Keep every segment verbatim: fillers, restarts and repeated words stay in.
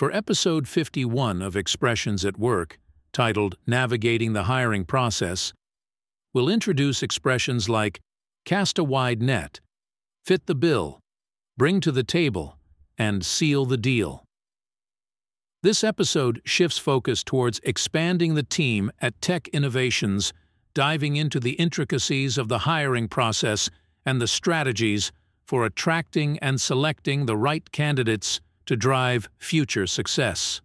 For episode fifty-one of Expressions at Work, titled Navigating the Hiring Process, we'll introduce expressions like cast a wide net, fit the bill, bring to the table, and seal the deal. This episode shifts focus towards expanding the team at Tech Innovations, diving into the intricacies of the hiring process and the strategies for attracting and selecting the right candidates to drive future success.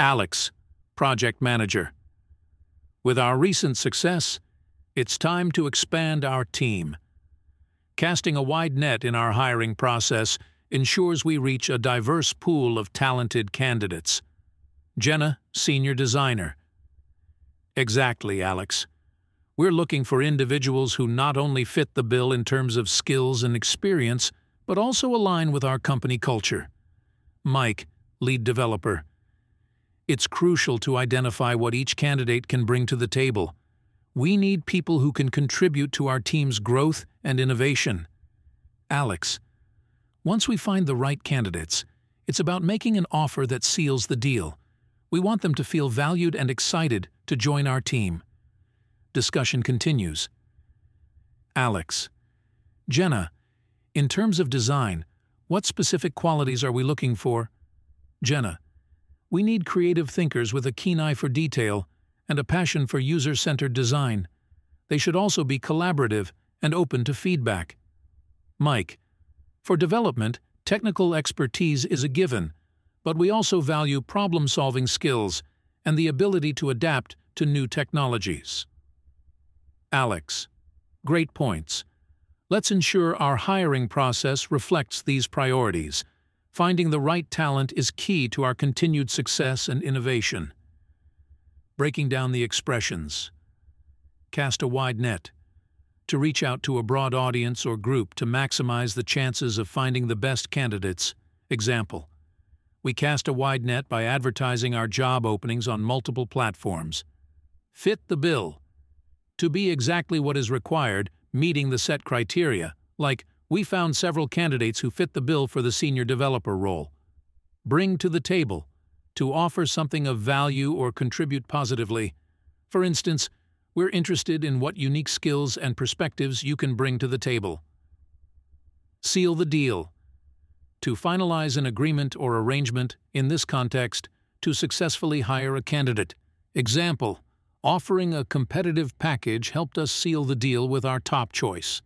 Alex, Project Manager. With our recent success, it's time to expand our team. Casting a wide net in our hiring process ensures we reach a diverse pool of talented candidates. Jenna, Senior Designer. Exactly, Alex. We're looking for individuals who not only fit the bill in terms of skills and experience, but also align with our company culture. Mike, Lead Developer. It's crucial to identify what each candidate can bring to the table. We need people who can contribute to our team's growth and innovation. Alex. Once we find the right candidates, it's about making an offer that seals the deal. We want them to feel valued and excited to join our team. Discussion continues. Alex. Jenna, in terms of design, what specific qualities are we looking for? Jenna. We need creative thinkers with a keen eye for detail and a passion for user-centered design. They should also be collaborative and open to feedback. Mike. For development, technical expertise is a given, but we also value problem-solving skills and the ability to adapt to new technologies. Alex. Great points. Let's ensure our hiring process reflects these priorities. Finding the right talent is key to our continued success and innovation. Breaking down the expressions. Cast a wide net. To reach out to a broad audience or group to maximize the chances of finding the best candidates. Example, we cast a wide net by advertising our job openings on multiple platforms. Fit the bill. To be exactly what is required, meeting the set criteria, like we found several candidates who fit the bill for the senior developer role. Bring to the table. To offer something of value or contribute positively. For instance, we're interested in what unique skills and perspectives you can bring to the table. Seal the deal. To finalize an agreement or arrangement, in this context, to successfully hire a candidate. Example, offering a competitive package helped us seal the deal with our top choice.